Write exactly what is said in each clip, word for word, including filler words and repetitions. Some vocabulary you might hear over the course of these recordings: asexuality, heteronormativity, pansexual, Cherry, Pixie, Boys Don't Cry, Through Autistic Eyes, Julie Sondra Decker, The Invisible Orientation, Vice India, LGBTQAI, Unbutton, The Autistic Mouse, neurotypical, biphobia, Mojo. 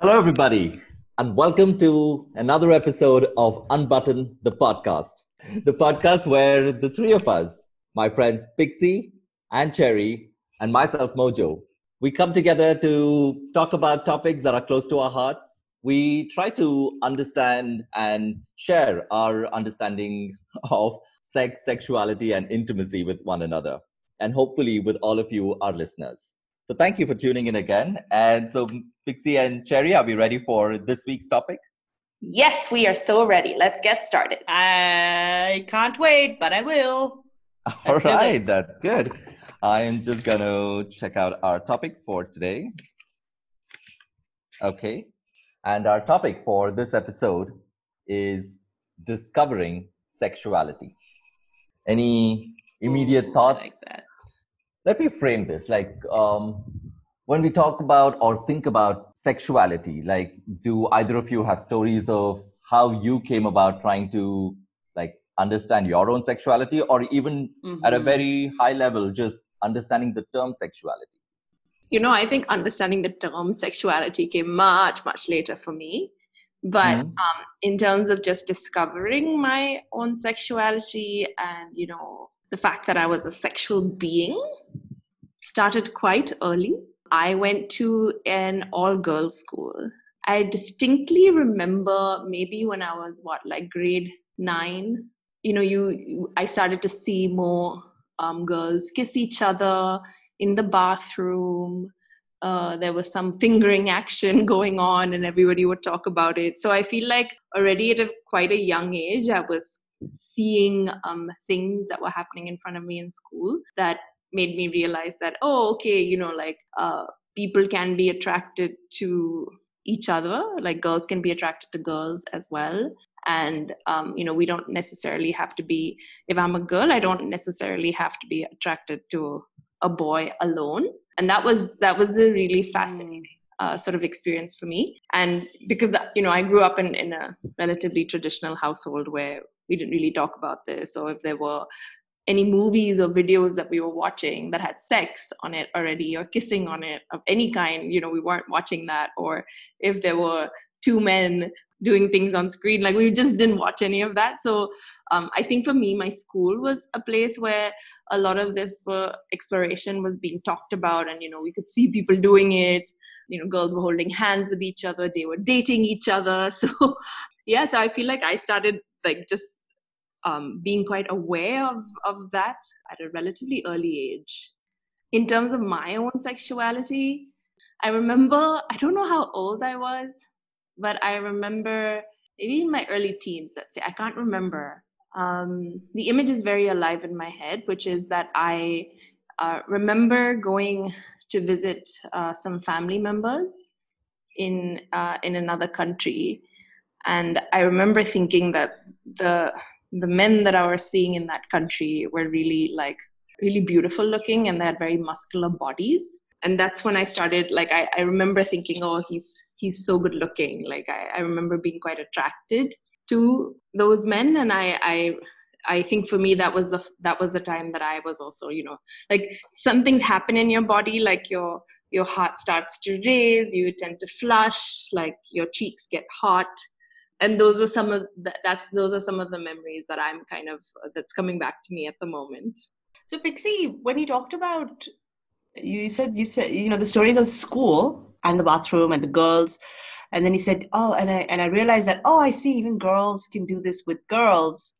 Hello, everybody, and welcome to another episode of Unbutton, the podcast. The podcast where the three of us, my friends Pixie and Cherry and myself, Mojo, we come together to talk about topics that are close to our hearts. We try to understand and share our understanding of sex, sexuality, and intimacy with one another, and hopefully with all of you, our listeners. So thank you for tuning in again. And so Pixie and Cherry, are we ready for this week's topic? Yes, we are so ready. Let's get started. I can't wait, but I will. Let's All right, that's good. I am just going to check out our topic for today. Okay. And our topic for this episode is discovering sexuality. Any immediate Ooh, thoughts? Like that. Let me frame this, like um, when we talk about or think about sexuality, like do either of you have stories of how you came about trying to like understand your own sexuality, or even mm-hmm. at a very high level, just understanding the term sexuality? You know, I think understanding the term sexuality came much, much later for me. But mm-hmm. um, in terms of just discovering my own sexuality and, you know, the fact that I was a sexual being started quite early. I went to an all-girls school. I distinctly remember maybe when I was, what, like grade nine, you know, you, you I started to see more um, girls kiss each other in the bathroom. Uh, there was some fingering action going on and everybody would talk about it. So I feel like already at a, quite a young age, I was seeing um, things that were happening in front of me in school that made me realize that, oh, okay, you know, like uh, people can be attracted to each other, like girls can be attracted to girls as well. And, um, you know, we don't necessarily have to be, if I'm a girl, I don't necessarily have to be attracted to a boy alone. And that was, that was a really fascinating Uh, sort of experience for me. And because, you know, I grew up in, in a relatively traditional household where we didn't really talk about this. So if there were any movies or videos that we were watching that had sex on it already or kissing on it of any kind, you know, we weren't watching that. Or if there were two men doing things on screen, like we just didn't watch any of that. So um, I think for me, my school was a place where a lot of this were, exploration was being talked about, and, you know, we could see people doing it. You know, girls were holding hands with each other. They were dating each other. So yeah, so I feel like I started like just um, being quite aware of, of that at a relatively early age. In terms of my own sexuality, I remember, I don't know how old I was, but I remember maybe in my early teens, let's say, I can't remember. Um, the image is very alive in my head, which is that I uh, remember going to visit uh, some family members in uh, in another country. And I remember thinking that the the men that I was seeing in that country were really like, really beautiful looking, and they had very muscular bodies. And that's when I started, like, I, I remember thinking, oh, he's, he's so good looking. Like I, I remember being quite attracted to those men. And I, I, I think for me, that was the, that was the time that I was also, you know, like something's happen in your body. Like your, your heart starts to race, you tend to flush, like your cheeks get hot. And those are some of the, that's, those are some of the memories that I'm kind of, that's coming back to me at the moment. So Pixie, when you talked about, you said, you said, you know, the stories of school and the bathroom and the girls, and then he said, oh, and I and I realized that, oh, I see, even girls can do this with girls,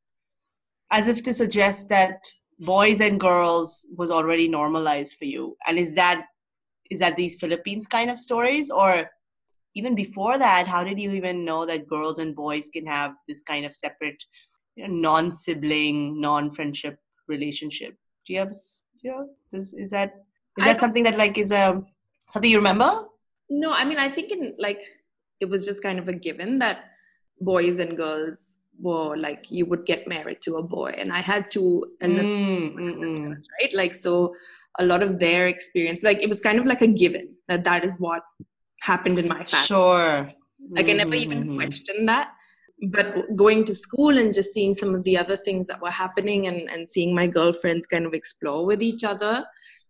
as if to suggest that boys and girls was already normalized for you. And is that is that these Philippines kind of stories, or even before that, how did you even know that girls and boys can have this kind of separate, you know, non-sibling, non-friendship relationship? Do you have, you know, this, is that is that something that like is a something you remember? No, I mean, I think in like, it was just kind of a given that boys and girls were like, you would get married to a boy. And I had to, and mm, this, this, mm. this, right? Like, so a lot of their experience, like it was kind of like a given that that is what happened in my family. Sure. Like mm-hmm. I never even questioned that. But going to school and just seeing some of the other things that were happening, and, and seeing my girlfriends kind of explore with each other,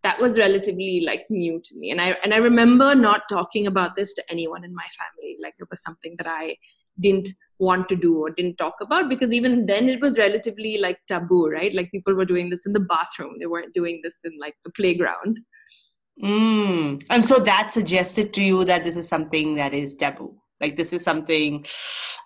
that was relatively like new to me. And I, and I remember not talking about this to anyone in my family. Like it was something that I didn't want to do or didn't talk about, because even then it was relatively like taboo, right? Like people were doing this in the bathroom. They weren't doing this in like the playground. Mm. And so that suggested to you that this is something that is taboo. Like this is something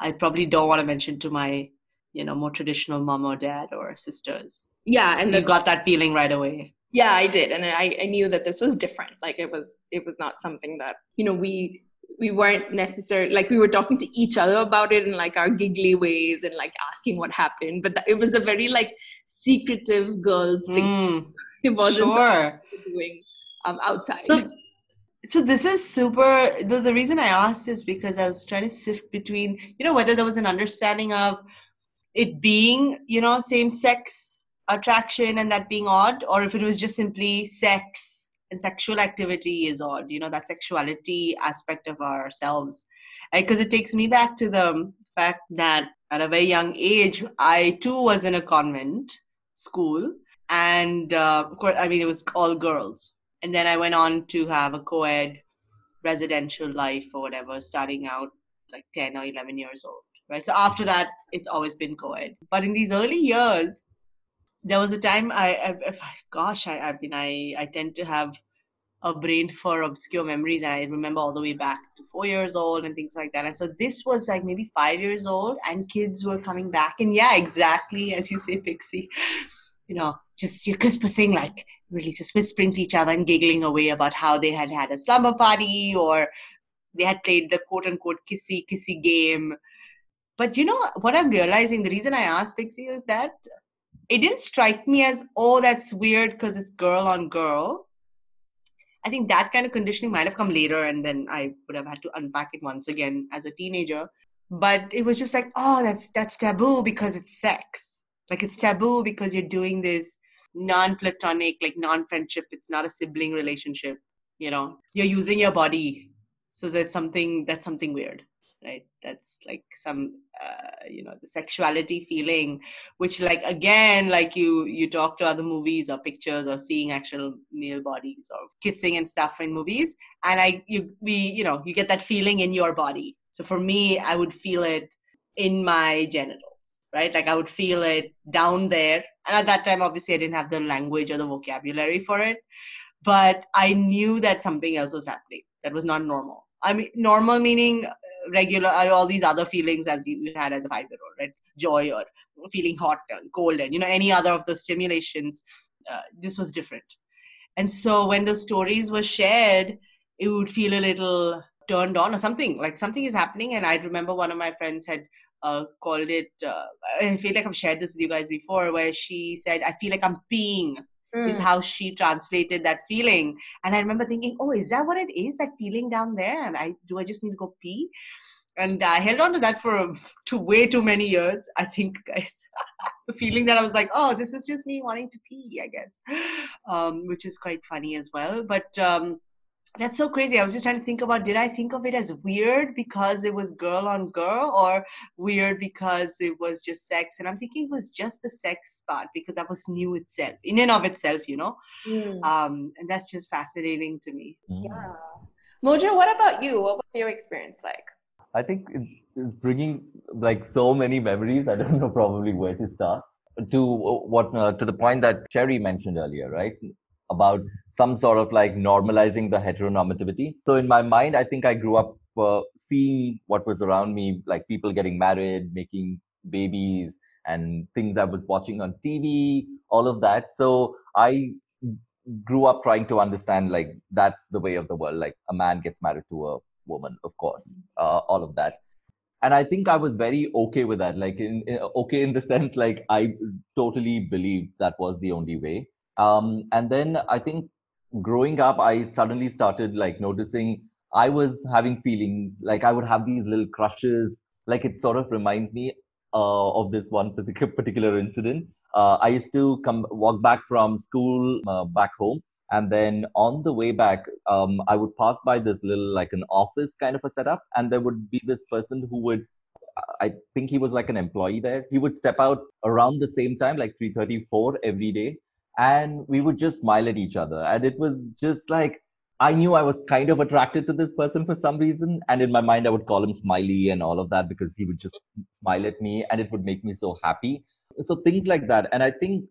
I probably don't want to mention to my, you know, more traditional mom or dad or sisters. Yeah. And so you got that feeling right away. Yeah, I did. And I, I knew that this was different. Like it was, it was not something that, you know, we, we weren't necessarily, like we were talking to each other about it in like our giggly ways and like asking what happened, but that, it was a very like secretive girls thing. Mm, it wasn't sure. doing um, outside. So, so this is super, the, the reason I asked is because I was trying to sift between, you know, whether there was an understanding of it being, you know, same sex attraction and that being odd, or if it was just simply sex and sexual activity is odd, you know, that sexuality aspect of ourselves. Because it takes me back to the fact that at a very young age, I too was in a convent school. And uh, of course, I mean, it was all girls. And then I went on to have a co-ed residential life or whatever, starting out like ten or eleven years old, right? So after that, it's always been co-ed. But in these early years, there was a time I, I, I gosh, I, I mean, I, I tend to have a brain for obscure memories, and I remember all the way back to four years old and things like that. And so this was like maybe five years old, and kids were coming back. And yeah, exactly as you say, Pixie, you know, just you're cusping, like really just whispering to each other and giggling away about how they had had a slumber party or they had played the quote unquote kissy kissy game. But you know what I'm realizing, the reason I asked Pixie is that it didn't strike me as, oh, that's weird because it's girl on girl. I think that kind of conditioning might have come later, and then I would have had to unpack it once again as a teenager. But it was just like, oh, that's that's taboo because it's sex. Like it's taboo because you're doing this non-platonic, like non-friendship. It's not a sibling relationship, you know. You're using your body. So that's something, that's something weird. Right, that's like some, uh, you know, the sexuality feeling, which like, again, like you you talk to other movies or pictures or seeing actual male bodies or kissing and stuff in movies. And I, you, we, you know, you get that feeling in your body. So for me, I would feel it in my genitals, right? Like I would feel it down there. And at that time, obviously, I didn't have the language or the vocabulary for it. But I knew that something else was happening that was not normal. I mean, normal meaning regular, all these other feelings as you had as a five-year-old, right? Joy or feeling hot and cold and, you know, any other of those stimulations, uh, this was different. And so when those stories were shared, it would feel a little turned on or something, like something is happening. And I remember one of my friends had uh, called it, uh, I feel like I've shared this with you guys before, where she said, I feel like I'm peeing. Mm. Is how she translated that feeling. And I remember thinking, oh, is that what it is? That feeling down there? And I do I just need to go pee? And I held on to that for to way too many years, I think, guys. The feeling that I was like, oh, this is just me wanting to pee, I guess. Um, which is quite funny as well. But um, that's so crazy. I was just trying to think about, did I think of it as weird because it was girl on girl or weird because it was just sex? And I'm thinking it was just the sex part because that was new itself, in and of itself, you know? Mm. Um, and that's just fascinating to me. Yeah. Mojo, what about you? What was your experience like? I think it's bringing like so many memories. I don't know probably where to start. To what uh, to the point that Cherry mentioned earlier, right? About some sort of like normalizing the heteronormativity. So in my mind, I think I grew up uh, seeing what was around me, like people getting married, making babies, and things I was watching on T V, all of that. So I grew up trying to understand like that's the way of the world, like a man gets married to a woman, of course, uh, all of that. And I think I was very okay with that, like in, in, okay in the sense like I totally believed that was the only way. Um, and then I think growing up, I suddenly started like noticing I was having feelings, like I would have these little crushes. Like it sort of reminds me uh, of this one particular incident. Uh, I used to come walk back from school uh, back home. And then on the way back, um, I would pass by this little like an office kind of a setup. And there would be this person who would, I think he was like an employee there. He would step out around the same time, like three thirty-four every day. and we would just smile at each other. And it was just like, I knew I was kind of attracted to this person for some reason. And in my mind, I would call him Smiley and all of that because he would just smile at me and it would make me so happy. So things like that. And I think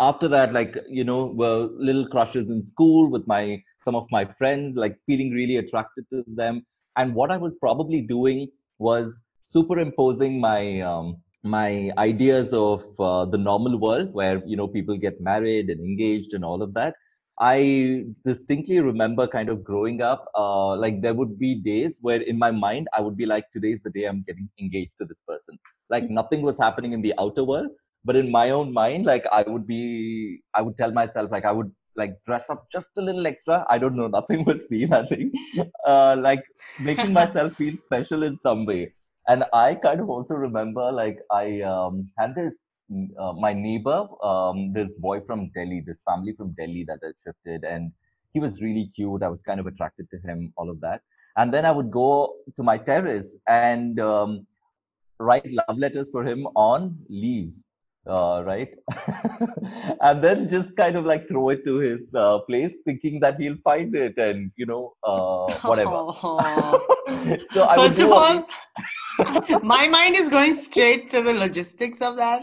after that, like, you know, were little crushes in school with my some of my friends, like feeling really attracted to them. And what I was probably doing was superimposing my um, my ideas of uh, the normal world where, you know, people get married and engaged and all of that. I distinctly remember kind of growing up, uh, like there would be days where in my mind, I would be like, today's the day I'm getting engaged to this person. Like mm-hmm. nothing was happening in the outer world. But in my own mind, like I would be, I would tell myself, like I would like dress up just a little extra. I don't know, nothing was seen, I think. Uh, like making myself feel special in some way. And I kind of also remember, like I um, had this, Uh, my neighbor, um, this boy from Delhi, this family from Delhi that had shifted, and he was really cute. I was kind of attracted to him, all of that. And then I would go to my terrace and um, write love letters for him on leaves, uh, right? And then just kind of like throw it to his uh, place, thinking that he'll find it and, you know, uh, whatever. So I First of all... My mind is going straight to the logistics of that.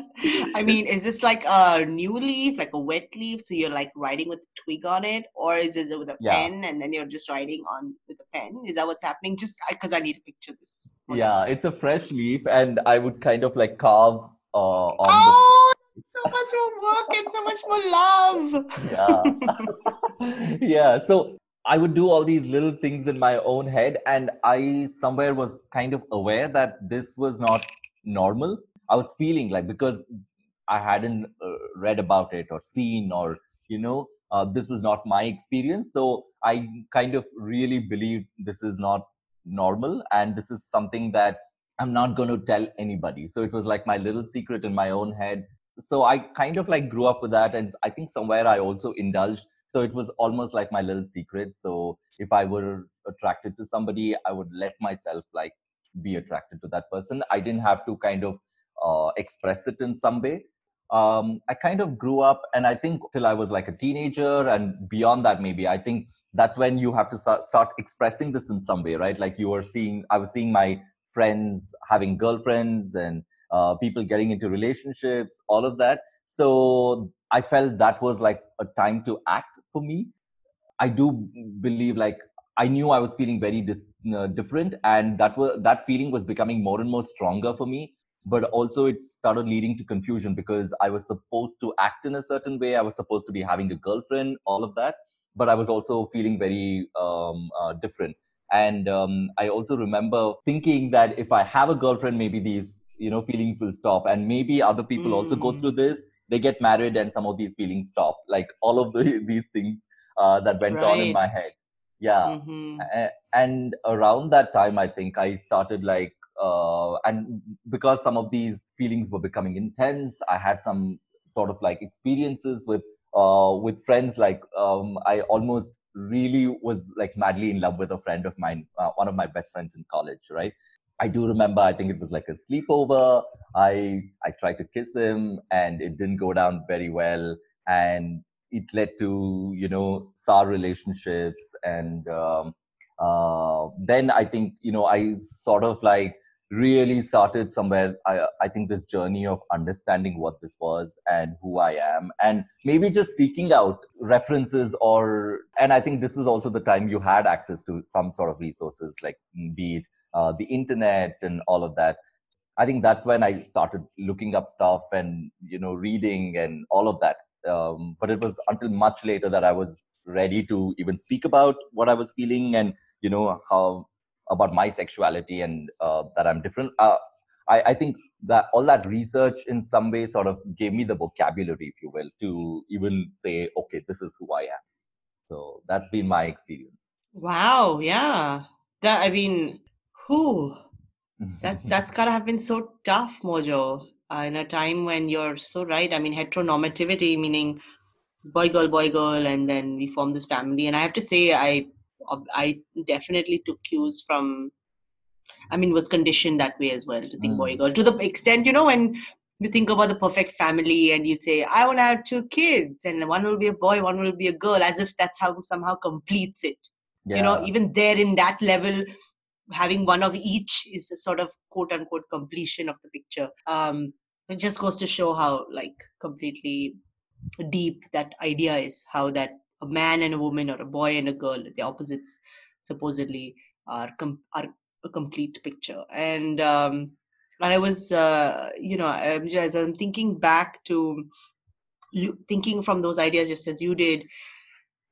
I mean, is this like a new leaf, like a wet leaf? So you're like writing with a twig on it, or is it with a yeah. pen and then you're just writing on with a pen? Is that what's happening? Just because I need to picture this. Okay. Yeah, it's a fresh leaf and I would kind of like carve uh, on oh, the... so much more work and so much more love. Yeah. Yeah, so... I would do all these little things in my own head, and I somewhere was kind of aware that this was not normal. I was feeling like, because I hadn't uh, read about it or seen or, you know, uh, this was not my experience. So I kind of really believed this is not normal and this is something that I'm not going to tell anybody. So it was like my little secret in my own head. So I kind of like grew up with that, and I think somewhere I also indulged. So it was almost like my little secret. So if I were attracted to somebody, I would let myself like be attracted to that person. I didn't have to kind of uh, express it in some way. Um, I kind of grew up, and I think till I was like a teenager and beyond that, maybe I think that's when you have to start, start expressing this in some way, right? Like you were seeing, I was seeing my friends having girlfriends and uh, people getting into relationships, all of that. So I felt that was like a time to act for me. I do believe like I knew I was feeling very dis- uh, different, and that was, that feeling was becoming more and more stronger for me. But also it started leading to confusion because I was supposed to act in a certain way. I was supposed to be having a girlfriend, all of that. But I was also feeling very um, uh, different. And um, I also remember thinking that if I have a girlfriend, maybe these, you know, feelings will stop. And maybe other people mm. also go through this. They get married and some of these feelings stop. Like all of the, these things uh, that went right. on in my head. Yeah. Mm-hmm. And around that time, I think I started like, uh, and because some of these feelings were becoming intense, I had some sort of like experiences with, uh, with friends. Like um, I almost really was like madly in love with a friend of mine, uh, one of my best friends in college, right? I do remember, I think it was like a sleepover. I I tried to kiss him and it didn't go down very well. And it led to, you know, sour relationships. And um, uh, then I think, you know, I sort of like really started somewhere. I, I think this journey of understanding what this was and who I am, and maybe just seeking out references or, and I think this was also the time you had access to some sort of resources, like be it Uh, the internet and all of that. I think that's when I started looking up stuff and, you know, reading and all of that. Um, but it was until much later that I was ready to even speak about what I was feeling and, you know, how about my sexuality and uh, that I'm different. Uh, I, I think that all that research in some way sort of gave me the vocabulary, if you will, to even say, okay, this is who I am. So that's been my experience. Wow. Yeah. That, I mean... Whew. That, that's gotta have been so tough, Mojo, uh, in a time when you're so right. I mean, heteronormativity, meaning boy, girl, boy, girl, and then we form this family. And I have to say, I I definitely took cues from, I mean, was conditioned that way as well, to think mm. boy, girl. To the extent, you know, when you think about the perfect family and you say, I want to have two kids and one will be a boy, one will be a girl, as if that's how somehow completes it. Yeah. You know, even there in that level, having one of each is a sort of quote unquote completion of the picture. Um, it just goes to show how like completely deep that idea is, how that a man and a woman or a boy and a girl, the opposites supposedly are, com- are a complete picture. And, um, and I was, uh, you know, I'm just, I'm thinking back to thinking from those ideas just as you did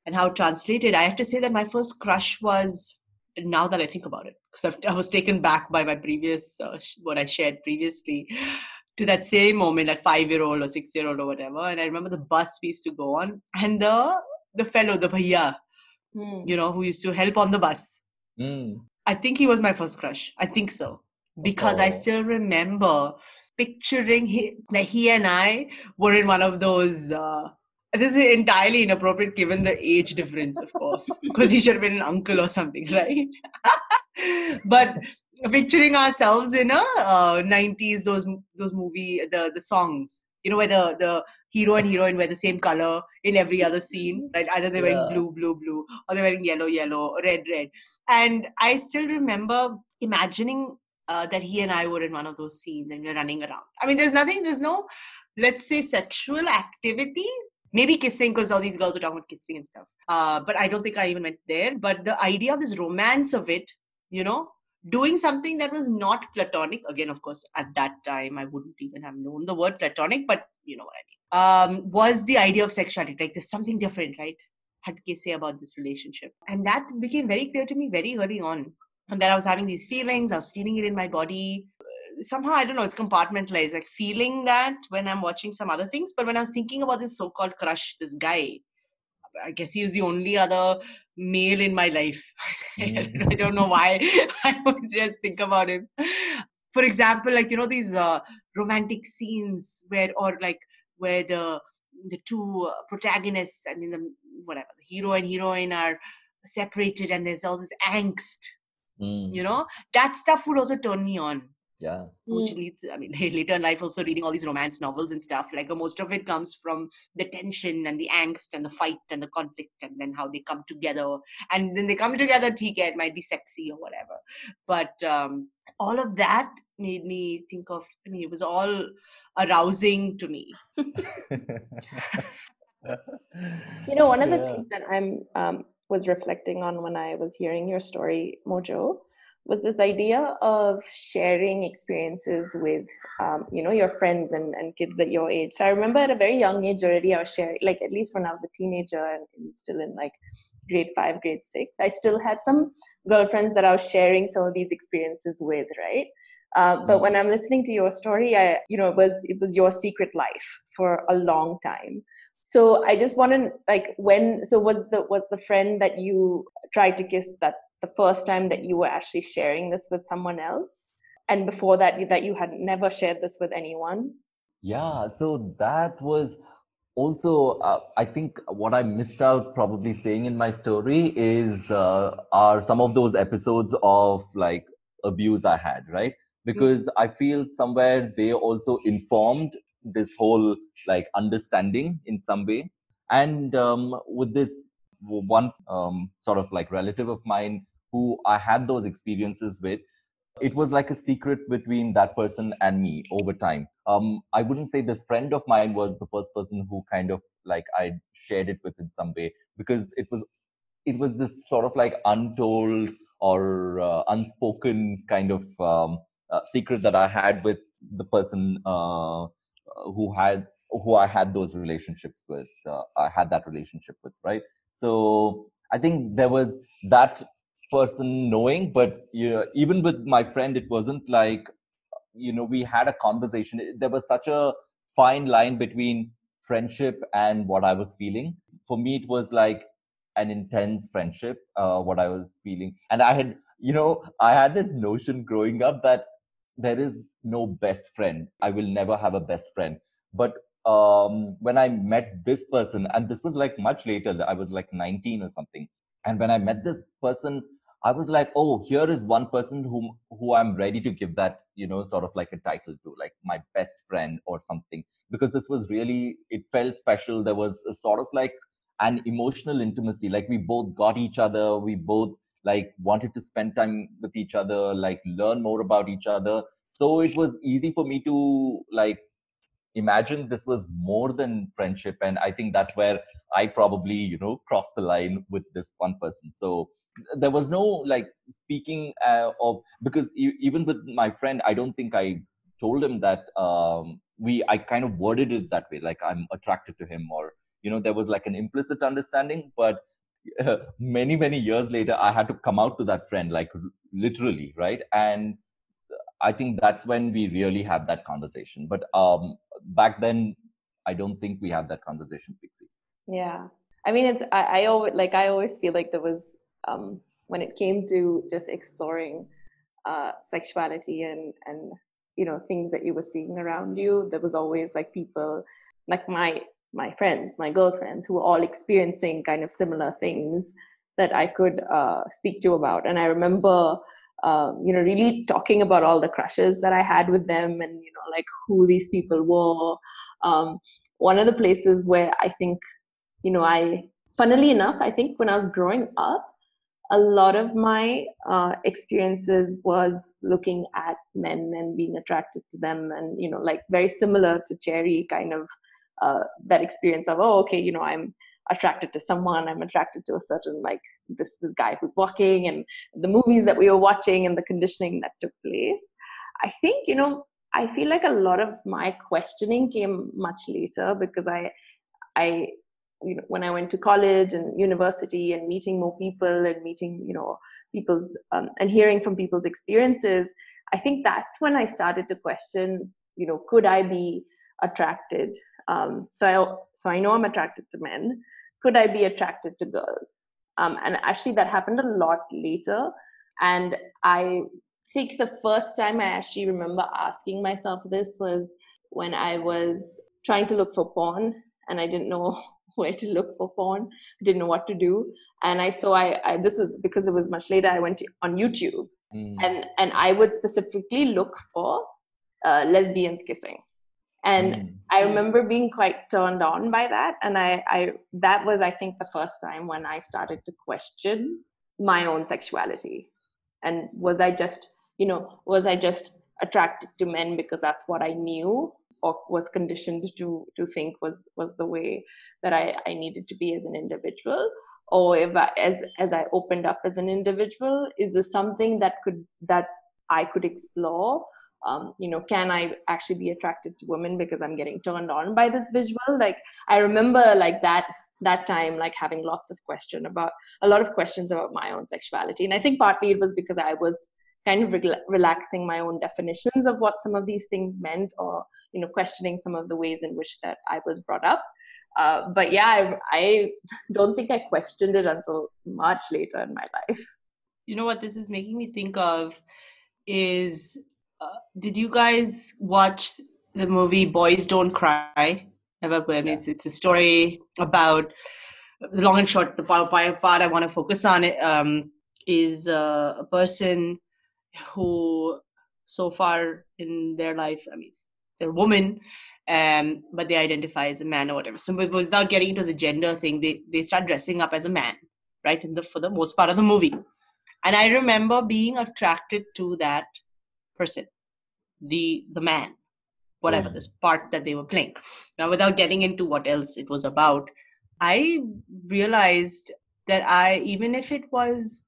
and how translated, I have to say that my first crush was, now that I think about it, because I was taken back by my previous, uh, what I shared previously, to that same moment, that five-year-old or six-year-old or whatever. And I remember the bus we used to go on and the the fellow, the bhaiya, mm. you know, who used to help on the bus. Mm. I think he was my first crush. I think so. Because oh. I still remember picturing he, that he and I were in one of those... Uh, this is entirely inappropriate given the age difference, of course, because he should have been an uncle or something, right? But picturing ourselves in a uh, nineties, those those movie, the, the songs, you know, where the, the hero and heroine wear the same color in every other scene, right? Either they're yeah. wearing blue, blue, blue, or they're wearing yellow, yellow, or red, red. And I still remember imagining uh, that he and I were in one of those scenes and we're running around. I mean, there's nothing, there's no, let's say, sexual activity. Maybe kissing, because all these girls were talking about kissing and stuff. Uh, but I don't think I even went there. But the idea of this romance of it, you know, doing something that was not platonic. Again, of course, at that time, I wouldn't even have known the word platonic, but you know what I mean. Um, was the idea of sexuality. Like, there's something different, right? Had to say about this relationship. And that became very clear to me very early on. And that I was having these feelings. I was feeling it in my body. Somehow, I don't know, it's compartmentalized, like feeling that when I'm watching some other things. But when I was thinking about this so-called crush, this guy, I guess he is the only other male in my life. Mm. I don't know why I would just think about him. For example, like, you know, these uh, romantic scenes where, or like where the the two protagonists, I mean, the, whatever, the hero and heroine are separated and there's all this angst, mm. you know, that stuff would also turn me on. Yeah. Which leads, I mean, later in life also reading all these romance novels and stuff, like most of it comes from the tension and the angst and the fight and the conflict and then how they come together. And then they come together, it might be sexy or whatever. But um, all of that made me think of, I mean, it was all arousing to me. You know, one of the yeah. things that I um, was reflecting on when I was hearing your story, Mojo, was this idea of sharing experiences with, um, you know, your friends and, and kids at your age. So I remember at a very young age already, I was sharing, like at least when I was a teenager and still in like grade five, grade six, I still had some girlfriends that I was sharing some of these experiences with, right? Uh, but when I'm listening to your story, I, you know, it was it was your secret life for a long time. So I just want to like when, so was the was the friend that you tried to kiss that the first time that you were actually sharing this with someone else, and before that, that you had never shared this with anyone? Yeah, so that was also, uh, I think what I missed out probably saying in my story is, uh, are some of those episodes of like abuse I had, right? Because mm-hmm. I feel somewhere they also informed this whole like understanding in some way. And um, with this one um, sort of like relative of mine, who I had those experiences with, it was like a secret between that person and me over time. Um, I wouldn't say this friend of mine was the first person who kind of like I shared it with in some way, because it was it was this sort of like untold or uh, unspoken kind of um, uh, secret that I had with the person uh, who had who I had those relationships with. Uh, I had that relationship with, right? So I think there was that person knowing, but you know, even with my friend, it wasn't like, you know, we had a conversation. There was such a fine line between friendship and what I was feeling. For me, it was like an intense friendship, uh, what I was feeling. And I had, you know, I had this notion growing up that there is no best friend. I will never have a best friend. But um when I met this person, and this was like much later, I was like nineteen or something, and when I met this person, I was like, oh, here is one person whom who I'm ready to give that, you know, sort of like a title to, like my best friend or something, because this was really, it felt special. There was a sort of like an emotional intimacy, like we both got each other, we both like wanted to spend time with each other, like learn more about each other. So it was easy for me to like imagine this was more than friendship. And I think that's where I probably, you know, crossed the line with this one person. So there was no like speaking uh, of, because e- even with my friend, I don't think I told him that um, we, I kind of worded it that way. Like I'm attracted to him, or, you know, there was like an implicit understanding, but uh, many, many years later, I had to come out to that friend, like r- literally. Right. And I think that's when we really had that conversation. But um, back then, I don't think we had that conversation, Pixie. Yeah. I mean, it's, I, I always, like, I always feel like there was, um, when it came to just exploring uh, sexuality and, and, you know, things that you were seeing around you, there was always like people, like my, my friends, my girlfriends, who were all experiencing kind of similar things that I could uh, speak to about. And I remember, Um, you know, really talking about all the crushes that I had with them and, you know, like who these people were. Um, one of the places where I think, you know, I, funnily enough, I think when I was growing up, a lot of my uh, experiences was looking at men and being attracted to them and, you know, like very similar to Cherry, kind of uh, that experience of, oh, okay, you know, I'm attracted to someone, I'm attracted to a certain, like this this guy who's walking, and the movies that we were watching and the conditioning that took place. I think, you know, I feel like a lot of my questioning came much later, because I, I, you know, when I went to college and university and meeting more people and meeting, you know, people's um, and hearing from people's experiences, I think that's when I started to question, you know, could I be attracted? Um, so I so I know I'm attracted to men. Could I be attracted to girls? Um, and actually, that happened a lot later. And I think the first time I actually remember asking myself this was when I was trying to look for porn, and I didn't know where to look for porn. I didn't know what to do. And I so I, I this was because it was much later. I went to, on YouTube, mm. and and I would specifically look for uh, lesbians kissing. And I remember being quite turned on by that. And I, I, that was, I think, the first time when I started to question my own sexuality. And was I just, you know, was I just attracted to men because that's what I knew or was conditioned to to think was, was the way that I, I needed to be as an individual? Or if I, as, as I opened up as an individual, is this something that could, that I could explore? Um, you know, can I actually be attracted to women because I'm getting turned on by this visual? Like, I remember like that, that time, like having lots of question about a lot of questions about my own sexuality. And I think partly it was because I was kind of re- relaxing my own definitions of what some of these things meant, or, you know, questioning some of the ways in which that I was brought up. Uh, but yeah, I, I don't think I questioned it until much later in my life. You know what this is making me think of is, Uh, did you guys watch the movie Boys Don't Cry? It's, it's a story about, the long and short, the part, part I want to focus on it, um, is uh, a person who so far in their life, I mean, they're a woman, um, but they identify as a man or whatever. So without getting into the gender thing, they, they start dressing up as a man, right? In the, for the most part of the movie. And I remember being attracted to that person, the the man, whatever, mm. this part that they were playing. Now, without getting into what else it was about, I realized that I, even if it was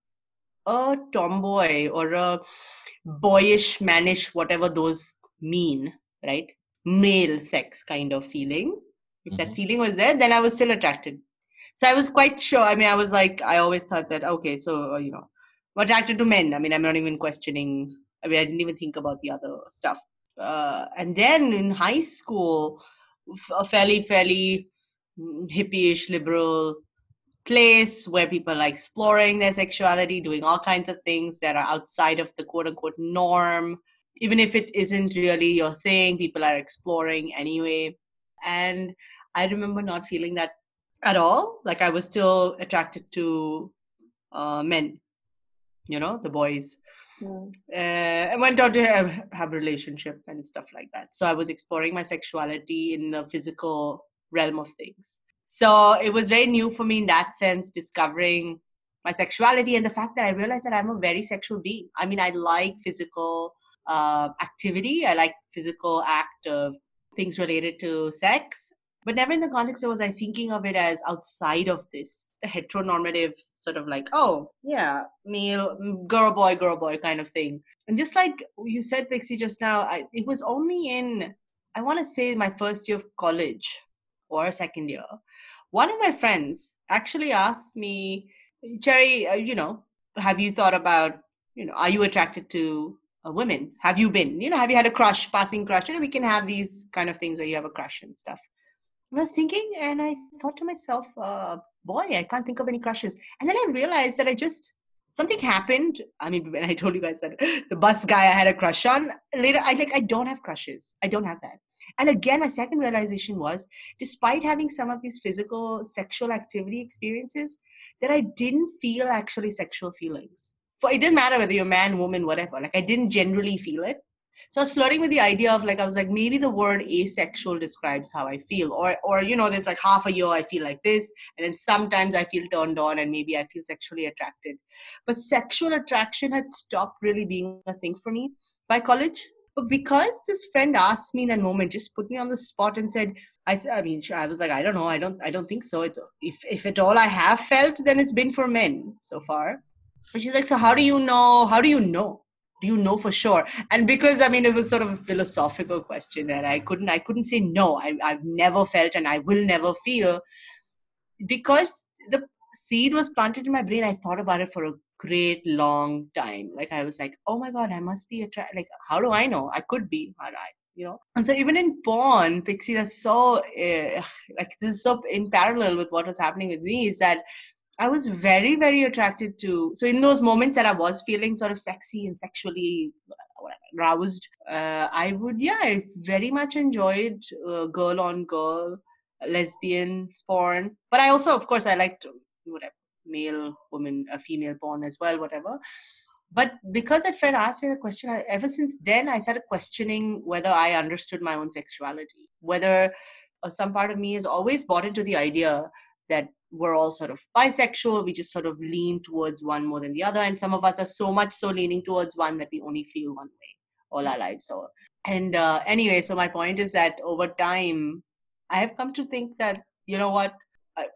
a tomboy or a boyish, mannish, whatever those mean, right? Male sex kind of feeling. If mm-hmm. that feeling was there, then I was still attracted. So I was quite sure. I mean, I was like, I always thought that, okay, so, you know, I'm attracted to men. I mean, I'm not even questioning. I mean, I didn't even think about the other stuff. Uh, and then in high school, a fairly, fairly hippie-ish liberal place where people are exploring their sexuality, doing all kinds of things that are outside of the quote-unquote norm. Even if it isn't really your thing, people are exploring anyway. And I remember not feeling that at all. Like, I was still attracted to uh, men. you know, the boys. Mm. Uh, and went on to have, have a relationship and stuff like that. So I was exploring my sexuality in the physical realm of things. So it was very new for me in that sense, discovering my sexuality and the fact that I realized that I'm a very sexual being. I mean, I like physical uh, activity. I like physical act of things related to sex. But never in the context was I thinking of it as outside of this heteronormative sort of like, oh, yeah, male, girl, boy, girl, boy kind of thing. And just like you said, Pixie, just now, I, it was only in, I want to say my first year of college or second year, one of my friends actually asked me, Cherry, uh, you know, have you thought about, you know, are you attracted to uh, women? Have you been, you know, have you had a crush, passing crush? You know, we can have these kind of things where you have a crush and stuff. I was thinking and I thought to myself, uh, boy, I can't think of any crushes. And then I realized that I just, something happened. I mean, when I told you guys that the bus guy I had a crush on, later I like, I don't have crushes. I don't have that. And again, my second realization was, despite having some of these physical sexual activity experiences, that I didn't feel actually sexual feelings. For it doesn't matter whether you're man, woman, whatever. Like I didn't generally feel it. So I was flirting with the idea of like, I was like, maybe the word asexual describes how I feel. Or, or you know, there's like half a year I feel like this. And then sometimes I feel turned on and maybe I feel sexually attracted. But sexual attraction had stopped really being a thing for me by college. But because this friend asked me in that moment, just put me on the spot and said, I, I mean, I was like, I don't know. I don't I don't think so. It's if, if at all I have felt, then it's been for men so far. But she's like, so how do you know? How do you know? You know for sure. And because I mean it was sort of a philosophical question and I couldn't I couldn't say no. I, I've never felt and I will never feel. Because the seed was planted in my brain, I thought about it for a great long time. Like I was like, oh my God, I must be attracted. Like how do I know? I could be, aren't I? You know? And so even in porn, Pixie, that's so uh, like this is so in parallel with what was happening with me is that I was very, very attracted to... So in those moments that I was feeling sort of sexy and sexually aroused, uh, I would, yeah, I very much enjoyed uh, girl-on-girl, lesbian porn. But I also, of course, I liked whatever, male, woman, uh, female porn as well, whatever. But because that friend asked me the question, I, ever since then, I started questioning whether I understood my own sexuality. Whether uh, some part of me has always bought into the idea that we're all sort of bisexual. We just sort of lean towards one more than the other. And some of us are so much so leaning towards one that we only feel one way all our lives. So, and uh, anyway, so my point is that over time, I have come to think that, you know what,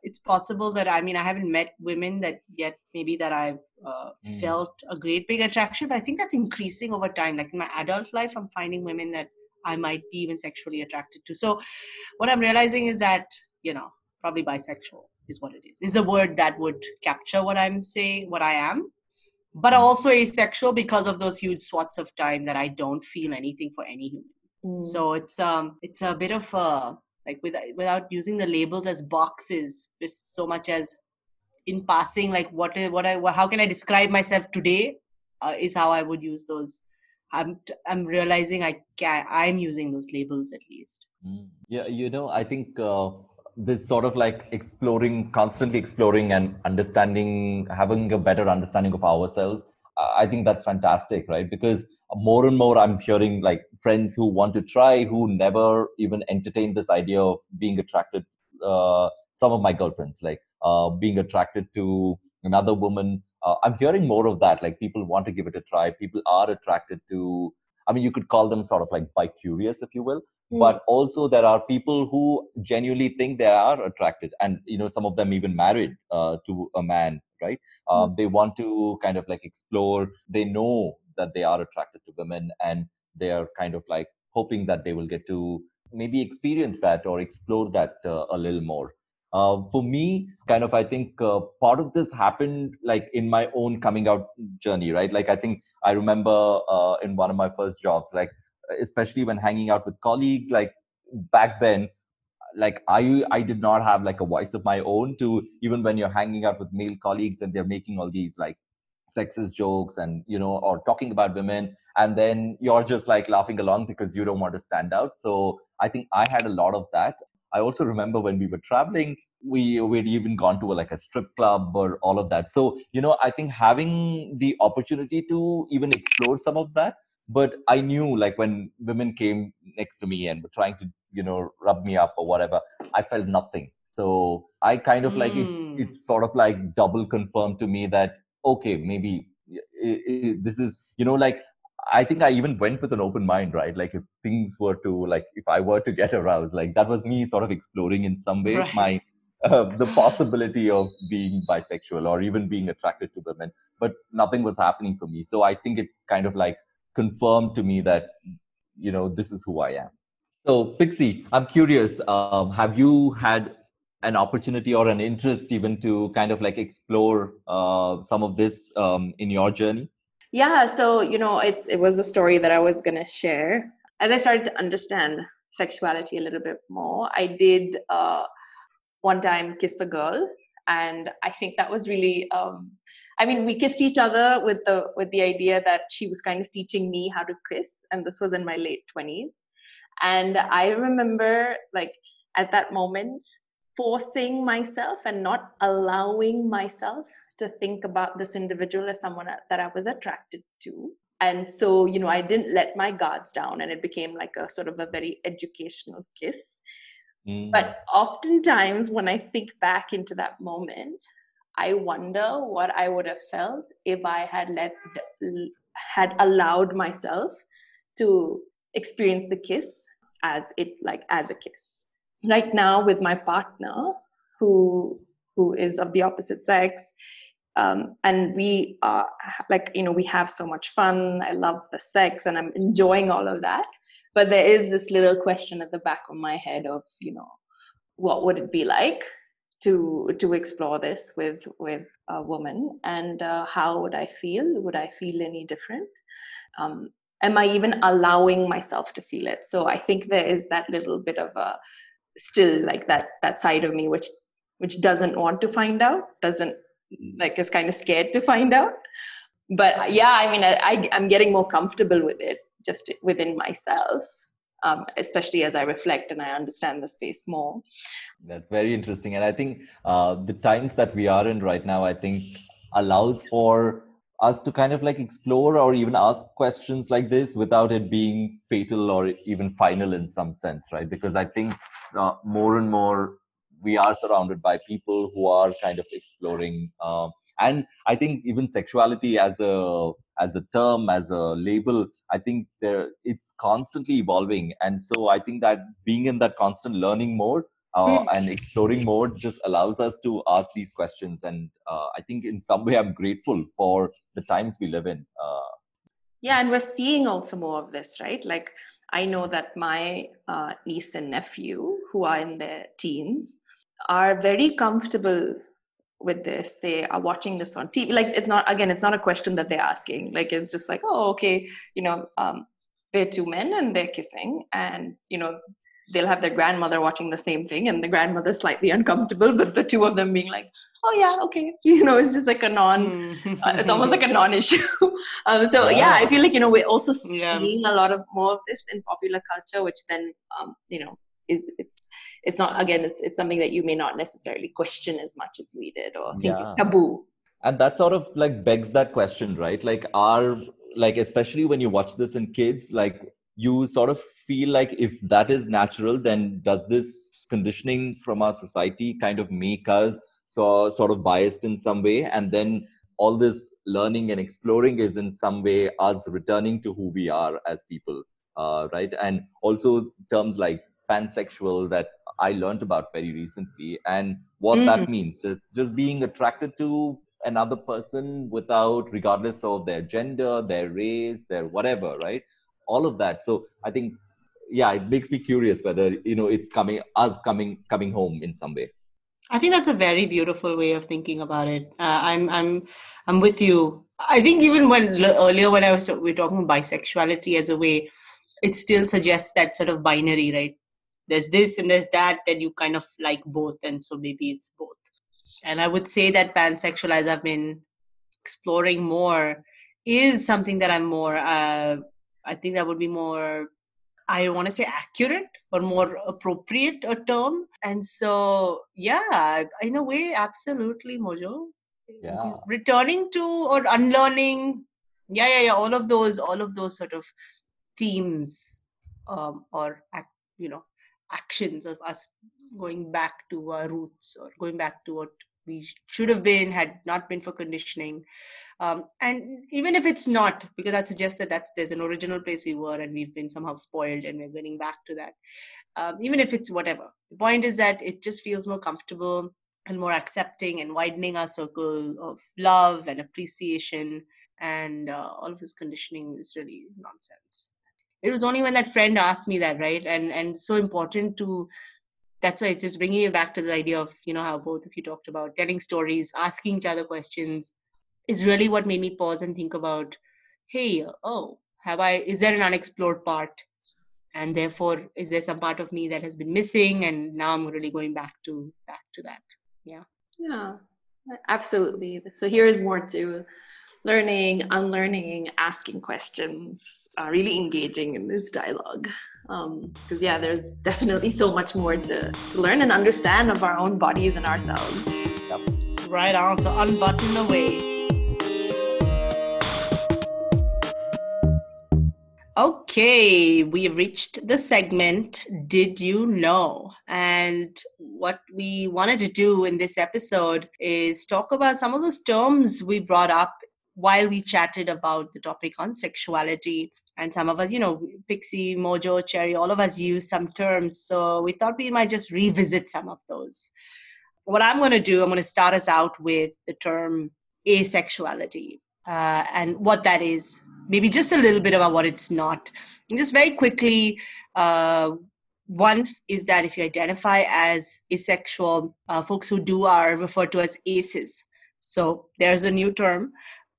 it's possible that, I mean, I haven't met women that yet maybe that I've uh, mm. felt a great big attraction, but I think that's increasing over time. Like in my adult life, I'm finding women that I might be even sexually attracted to. So what I'm realizing is that, you know, probably bisexual is what it is. It's a word that would capture what I'm saying, what I am, but also asexual because of those huge swaths of time that I don't feel anything for any human. Mm. So it's um, it's a bit of a, like with, without using the labels as boxes, just so much as in passing, like what is, what I, how can I describe myself today uh, is how I would use those. I'm I'm realizing I can, I'm using those labels at least. Mm. Yeah, you know, I think... Uh... This sort of like exploring, constantly exploring and understanding, having a better understanding of ourselves. I think that's fantastic, right? Because more and more I'm hearing like friends who want to try, who never even entertain this idea of being attracted. Uh, some of my girlfriends, like uh, being attracted to another woman. Uh, I'm hearing more of that. Like people want to give it a try. People are attracted to, I mean, you could call them sort of like bi-curious, if you will. But also there are people who genuinely think they are attracted and, you know, some of them even married uh, to a man, right? Um, they want to kind of like explore. They know that they are attracted to women and they are kind of like hoping that they will get to maybe experience that or explore that uh, a little more. Uh, for me, kind of, I think uh, part of this happened like in my own coming out journey, right? Like I think I remember uh, in one of my first jobs, like, especially when hanging out with colleagues, like back then, like I I did not have like a voice of my own to, even when you're hanging out with male colleagues and they're making all these like sexist jokes and, you know, or talking about women. And then you're just like laughing along because you don't want to stand out. So I think I had a lot of that. I also remember when we were traveling, we we'd even gone to a, like a strip club or all of that. So, you know, I think having the opportunity to even explore some of that, but I knew like when women came next to me and were trying to, you know, rub me up or whatever, I felt nothing. So I kind of like, mm. it, it sort of like double confirmed to me that, okay, maybe it, it, this is, you know, like, I think I even went with an open mind, right? Like if things were to, like, if I were to get aroused, like that was me sort of exploring in some way right. my, uh, the possibility of being bisexual or even being attracted to women, but nothing was happening for me. So I think it kind of like confirmed to me that, you know, this is who I am. So Pixie, I'm curious, um, have you had an opportunity or an interest even to kind of like explore uh, some of this um, in your journey? Yeah, so, you know, it's it was a story that I was going to share. As I started to understand sexuality a little bit more, I did uh, one time kiss a girl. And I think that was really, um, I mean, we kissed each other with the with the idea that she was kind of teaching me how to kiss. And this was in my late twenties. And I remember, like, at that moment, forcing myself and not allowing myself to think about this individual as someone that I was attracted to. And so, you know, I didn't let my guards down and it became like a sort of a very educational kiss. Mm. But oftentimes when I think back into that moment, I wonder what I would have felt if I had let, had allowed myself to experience the kiss as it like as a kiss. Right now with my partner, who who is of the opposite sex, um, and we are like, you know, we have so much fun. I love the sex and I'm enjoying all of that. But there is this little question at the back of my head of, you know, what would it be like to to explore this with with a woman, and uh, how would I feel? Would I feel any different? Um, am I even allowing myself to feel it? So I think there is that little bit of a still like that that side of me which which doesn't want to find out, doesn't like is kind of scared to find out. But yeah, I mean, I, I, I'm getting more comfortable with it just within myself, um, especially as I reflect and I understand the space more. That's very interesting. And I think uh, the times that we are in right now, I think allows for us to kind of like explore or even ask questions like this without it being fatal or even final in some sense, right? Because I think uh, more and more we are surrounded by people who are kind of exploring. Uh, and I think even sexuality as a as a term, as a label, I think there it's constantly evolving. And so I think that being in that constant learning mode uh, and exploring mode just allows us to ask these questions. And uh, I think in some way I'm grateful for the times we live in. Uh, yeah, and we're seeing also more of this, right? Like I know that my uh, niece and nephew who are in their teens are very comfortable with this. They are watching this on T V. Like it's not, again, it's not a question that they're asking. Like it's just like, oh, okay, you know, um, they're two men and they're kissing, and, you know, they'll have their grandmother watching the same thing and the grandmother's slightly uncomfortable, but the two of them being like, oh yeah, okay. You know, it's just like a non, uh, it's almost like a non-issue. um, so yeah. yeah, I feel like, you know, we're also seeing yeah. a lot of more of this in popular culture, which then, um, you know, is it's, it's not, again, it's, it's something that you may not necessarily question as much as we did or think yeah. is taboo. And that sort of like begs that question, right? Like are, like, especially when you watch this in kids, like, you sort of feel like if that is natural, then does this conditioning from our society kind of make us so, sort of biased in some way? And then all this learning and exploring is in some way us returning to who we are as people, uh, right? And also terms like pansexual that I learned about very recently and what mm. that means. So just being attracted to another person without, regardless of their gender, their race, their whatever, right? All of that. So I think, yeah, it makes me curious whether, you know, it's coming, us coming, coming home in some way. I think that's a very beautiful way of thinking about it. Uh, I'm, I'm, I'm with you. I think even when earlier when I was, we were talking about bisexuality as a way, it still suggests that sort of binary, right? There's this and there's that, and you kind of like both. And so maybe it's both. And I would say that pansexual, as I've been exploring more, is something that I'm more, uh, I think that would be more I want to say accurate or more appropriate a term. And so, yeah, in a way, absolutely, Mojo. Yeah. Returning to or unlearning. Yeah, yeah, yeah. All of those, all of those sort of themes um, or, you know, actions of us going back to our roots or going back to what we should have been, had not been for conditioning. Um, and even if it's not, because that suggests that that's, there's an original place we were and we've been somehow spoiled and we're getting back to that. Um, even if it's whatever. The point is that it just feels more comfortable and more accepting and widening our circle of love and appreciation. And uh, all of this conditioning is really nonsense. It was only when that friend asked me that, right? And and so important to... That's why it's just bringing me back to the idea of, you know, how both of you talked about telling stories, asking each other questions is really what made me pause and think about, hey, oh, have I, is there an unexplored part? And therefore, is there some part of me that has been missing? And now I'm really going back to, back to that. Yeah. Yeah, absolutely. So here is more to learning, unlearning, asking questions, uh, really engaging in this dialogue. Um, because yeah, there's definitely so much more to, to learn and understand of our own bodies and ourselves. Yep. Right on, so unbutton away. Okay, we have reached the segment, Did You Know? And what we wanted to do in this episode is talk about some of those terms we brought up while we chatted about the topic on sexuality. And some of us, you know, Pixie, Mojo, Cherry, all of us use some terms. So we thought we might just revisit some of those. What I'm going to do, I'm going to start us out with the term asexuality uh, and what that is. Maybe just a little bit about what it's not. And just very quickly, uh, one is that if you identify as asexual, uh, folks who do are referred to as aces. So there's a new term,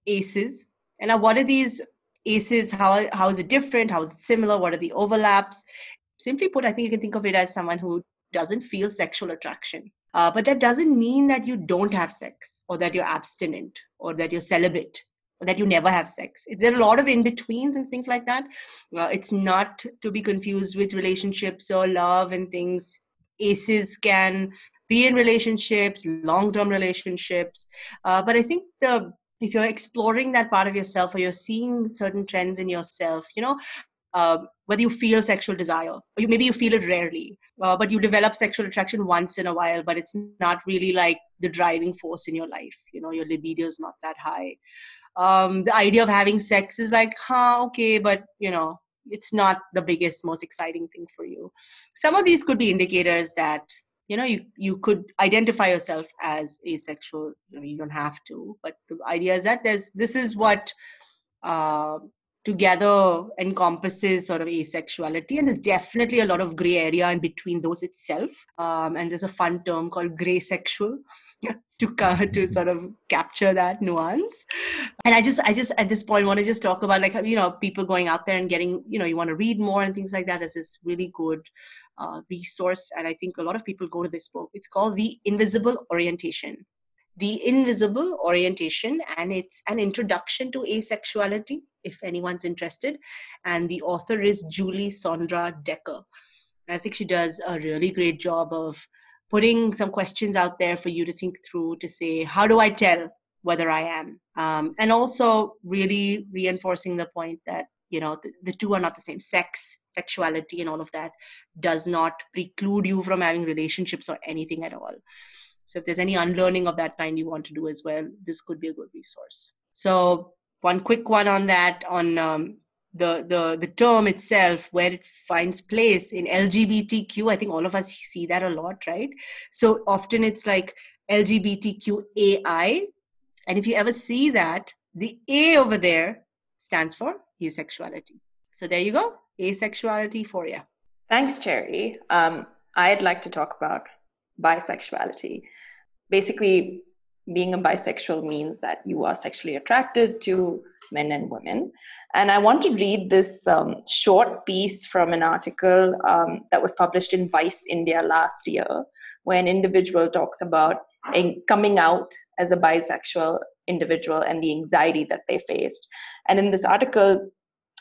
aces. And now what are these aces? How, how is it different? How is it similar? What are the overlaps? Simply put, I think you can think of it as someone who doesn't feel sexual attraction. Uh, but that doesn't mean that you don't have sex or that you're abstinent or that you're celibate or that you never have sex. There are a lot of in-betweens and things like that. Uh, it's not to be confused with relationships or love and things. Aces can be in relationships, long-term relationships. Uh, but I think the if you're exploring that part of yourself or you're seeing certain trends in yourself, you know, uh, whether you feel sexual desire, or you, maybe you feel it rarely, uh, but you develop sexual attraction once in a while, but it's not really like the driving force in your life. You know, your libido is not that high. Um, the idea of having sex is like, huh, okay, but, you know, it's not the biggest, most exciting thing for you. Some of these could be indicators that, you know, you, you could identify yourself as asexual. You know, you don't have to, but the idea is that there's, this is what uh, together encompasses sort of asexuality. And there's definitely a lot of gray area in between those itself. Um, and there's a fun term called gray sexual to, to sort of capture that nuance. And I just, I just, at this point, want to just talk about like, you know, people going out there and getting, you know, you want to read more and things like that. There's this really good Uh, resource, and I think a lot of people go to this book. It's called The Invisible Orientation. The Invisible Orientation, and it's an introduction to asexuality, if anyone's interested. And the author is Julie Sondra Decker. And I think she does a really great job of putting some questions out there for you to think through to say, how do I tell whether I am? Um, and also really reinforcing the point that you know, the, the two are not the same. Sex, sexuality, and all of that does not preclude you from having relationships or anything at all. So if there's any unlearning of that kind you want to do as well, this could be a good resource. So one quick one on that, on um, the, the, the term itself, where it finds place in L G B T Q. I think all of us see that a lot, right? So often it's like L G B T Q A I. And if you ever see that, the A over there stands for asexuality. So there you go. Asexuality for you. Thanks, Cherry. Um, I'd like to talk about bisexuality. Basically, being a bisexual means that you are sexually attracted to men and women. And I want to read this um, short piece from an article um, that was published in Vice India last year, where an individual talks about coming out as a bisexual individual and the anxiety that they faced. And in this article,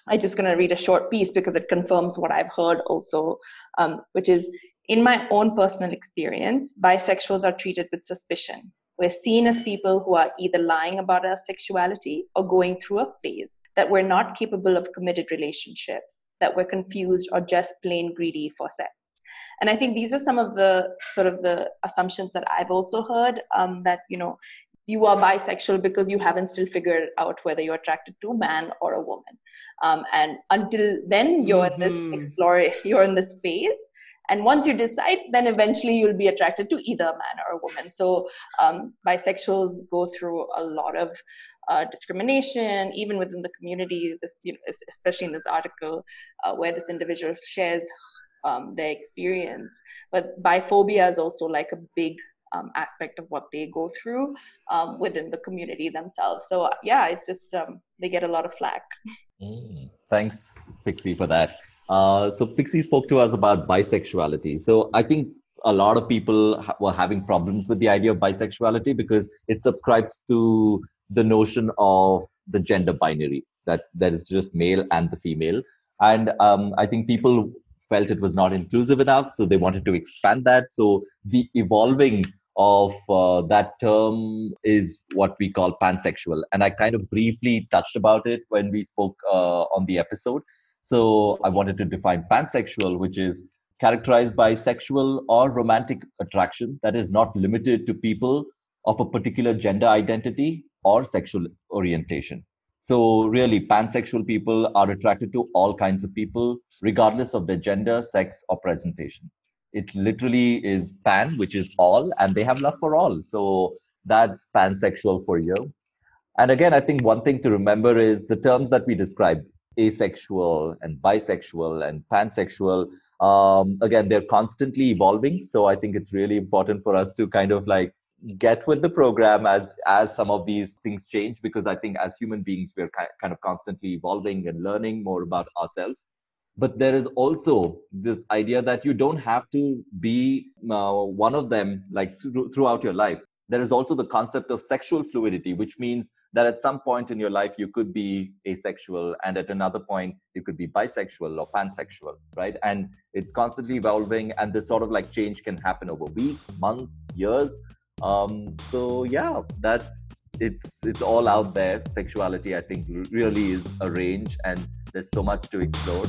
I'm just going to read a short piece because it confirms what I've heard also, um, which is, in my own personal experience, bisexuals are treated with suspicion. We're seen as people who are either lying about our sexuality or going through a phase, that we're not capable of committed relationships, that we're confused or just plain greedy for sex. And I think these are some of the sort of the assumptions that I've also heard, um, that, you know, you are bisexual because you haven't still figured out whether you're attracted to a man or a woman. Um, and until then, you're mm-hmm. in this explore, you're in this phase. And once you decide, then eventually you'll be attracted to either a man or a woman. So um, bisexuals go through a lot of uh, discrimination, even within the community, this, you know, especially in this article uh, where this individual shares um, their experience. But biphobia is also like a big um, aspect of what they go through um, within the community themselves. So yeah, it's just, um, they get a lot of flack. Mm. Thanks, Pixie, for that. Uh, so Pixie spoke to us about bisexuality. So I think a lot of people ha- were having problems with the idea of bisexuality because it subscribes to the notion of the gender binary, that there is just male and the female. And um, I think people felt it was not inclusive enough, so they wanted to expand that. So the evolving of uh, that term is what we call pansexual. And I kind of briefly touched about it when we spoke uh, on the episode. So I wanted to define pansexual, which is characterized by sexual or romantic attraction that is not limited to people of a particular gender identity or sexual orientation. So really, pansexual people are attracted to all kinds of people, regardless of their gender, sex, or presentation. It literally is pan, which is all, and they have love for all. So that's pansexual for you. And again, I think one thing to remember is the terms that we described, asexual and bisexual and pansexual, um, again, they're constantly evolving. So I think it's really important for us to kind of like get with the program as as some of these things change, because I think as human beings, we're ki- kind of constantly evolving and learning more about ourselves. But there is also this idea that you don't have to be uh, one of them like th- throughout your life. There is also the concept of sexual fluidity, which means that at some point in your life, you could be asexual, and at another point, you could be bisexual or pansexual, right? And it's constantly evolving, and this sort of like change can happen over weeks, months, years. Um, so yeah, that's it's it's all out there. Sexuality, I think, really is a range, and there's so much to explore.